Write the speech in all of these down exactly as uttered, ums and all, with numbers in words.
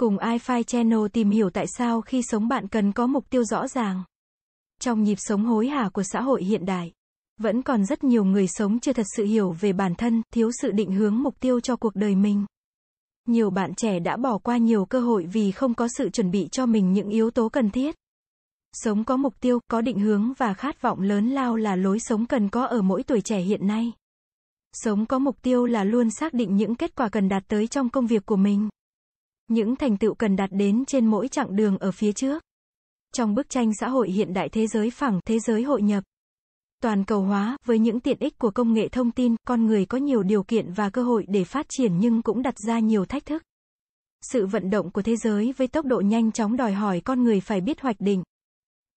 Cùng iFive Channel tìm hiểu tại sao khi sống bạn cần có mục tiêu rõ ràng. Trong nhịp sống hối hả của xã hội hiện đại, vẫn còn rất nhiều người sống chưa thật sự hiểu về bản thân, thiếu sự định hướng mục tiêu cho cuộc đời mình. Nhiều bạn trẻ đã bỏ qua nhiều cơ hội vì không có sự chuẩn bị cho mình những yếu tố cần thiết. Sống có mục tiêu, có định hướng và khát vọng lớn lao là lối sống cần có ở mỗi tuổi trẻ hiện nay. Sống có mục tiêu là luôn xác định những kết quả cần đạt tới trong công việc của mình. Những thành tựu cần đạt đến trên mỗi chặng đường ở phía trước. Trong bức tranh xã hội hiện đại thế giới phẳng, thế giới hội nhập, toàn cầu hóa, với những tiện ích của công nghệ thông tin, con người có nhiều điều kiện và cơ hội để phát triển nhưng cũng đặt ra nhiều thách thức. Sự vận động của thế giới với tốc độ nhanh chóng đòi hỏi con người phải biết hoạch định.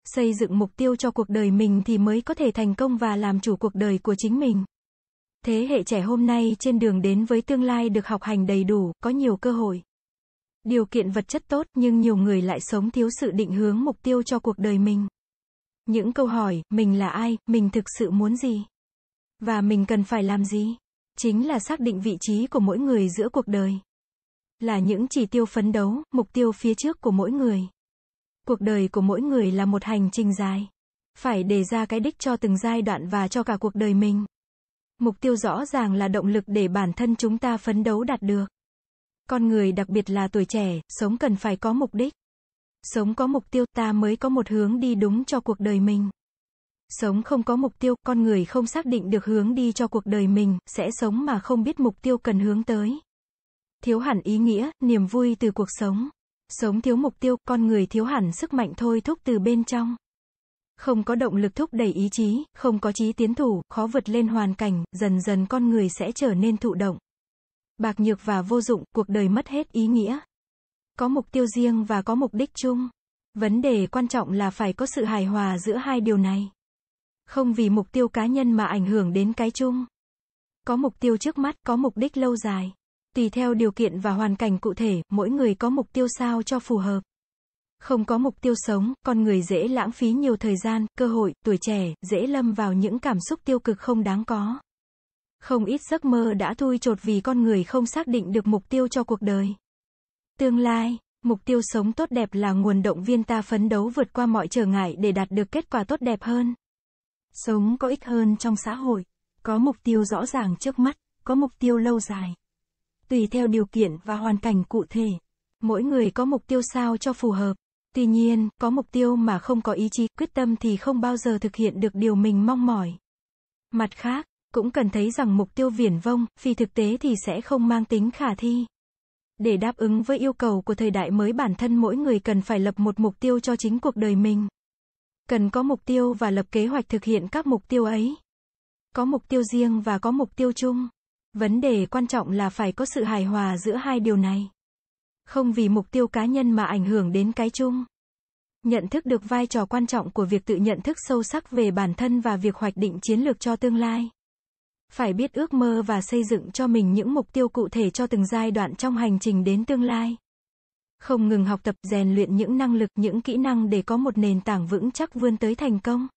Xây dựng mục tiêu cho cuộc đời mình thì mới có thể thành công và làm chủ cuộc đời của chính mình. Thế hệ trẻ hôm nay trên đường đến với tương lai được học hành đầy đủ, có nhiều cơ hội. Điều kiện vật chất tốt nhưng nhiều người lại sống thiếu sự định hướng mục tiêu cho cuộc đời mình. Những câu hỏi, mình là ai, mình thực sự muốn gì? Và mình cần phải làm gì? Chính là xác định vị trí của mỗi người giữa cuộc đời. Là những chỉ tiêu phấn đấu, mục tiêu phía trước của mỗi người. Cuộc đời của mỗi người là một hành trình dài. Phải đề ra cái đích cho từng giai đoạn và cho cả cuộc đời mình. Mục tiêu rõ ràng là động lực để bản thân chúng ta phấn đấu đạt được. Con người, đặc biệt là tuổi trẻ, sống cần phải có mục đích. Sống có mục tiêu, ta mới có một hướng đi đúng cho cuộc đời mình. Sống không có mục tiêu, con người không xác định được hướng đi cho cuộc đời mình, sẽ sống mà không biết mục tiêu cần hướng tới. Thiếu hẳn ý nghĩa, niềm vui từ cuộc sống. Sống thiếu mục tiêu, con người thiếu hẳn sức mạnh thôi thúc từ bên trong. Không có động lực thúc đẩy ý chí, không có chí tiến thủ, khó vượt lên hoàn cảnh, dần dần con người sẽ trở nên thụ động. Bạc nhược và vô dụng, cuộc đời mất hết ý nghĩa. Có mục tiêu riêng và có mục đích chung. Vấn đề quan trọng là phải có sự hài hòa giữa hai điều này. Không vì mục tiêu cá nhân mà ảnh hưởng đến cái chung. Có mục tiêu trước mắt, có mục đích lâu dài. Tùy theo điều kiện và hoàn cảnh cụ thể, mỗi người có mục tiêu sao cho phù hợp. Không có mục tiêu sống, con người dễ lãng phí nhiều thời gian, cơ hội, tuổi trẻ, dễ lâm vào những cảm xúc tiêu cực không đáng có. Không ít giấc mơ đã thui chột vì con người không xác định được mục tiêu cho cuộc đời. Tương lai, mục tiêu sống tốt đẹp là nguồn động viên ta phấn đấu vượt qua mọi trở ngại để đạt được kết quả tốt đẹp hơn. Sống có ích hơn trong xã hội, có mục tiêu rõ ràng trước mắt, có mục tiêu lâu dài. Tùy theo điều kiện và hoàn cảnh cụ thể, mỗi người có mục tiêu sao cho phù hợp. Tuy nhiên, có mục tiêu mà không có ý chí, quyết tâm thì không bao giờ thực hiện được điều mình mong mỏi. Mặt khác, cũng cần thấy rằng mục tiêu viển vông, phi thực tế thì sẽ không mang tính khả thi. Để đáp ứng với yêu cầu của thời đại mới, bản thân mỗi người cần phải lập một mục tiêu cho chính cuộc đời mình. Cần có mục tiêu và lập kế hoạch thực hiện các mục tiêu ấy. Có mục tiêu riêng và có mục tiêu chung. Vấn đề quan trọng là phải có sự hài hòa giữa hai điều này. Không vì mục tiêu cá nhân mà ảnh hưởng đến cái chung. Nhận thức được vai trò quan trọng của việc tự nhận thức sâu sắc về bản thân và việc hoạch định chiến lược cho tương lai. Phải biết ước mơ và xây dựng cho mình những mục tiêu cụ thể cho từng giai đoạn trong hành trình đến tương lai. Không ngừng học tập, rèn luyện những năng lực, những kỹ năng để có một nền tảng vững chắc vươn tới thành công.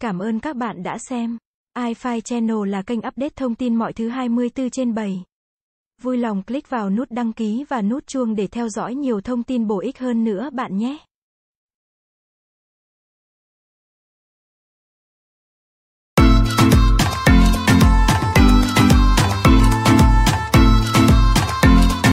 Cảm ơn các bạn đã xem. iFive Channel là kênh update thông tin mọi thứ hai mươi tư trên bảy. Vui lòng click vào nút đăng ký và nút chuông để theo dõi nhiều thông tin bổ ích hơn nữa bạn nhé.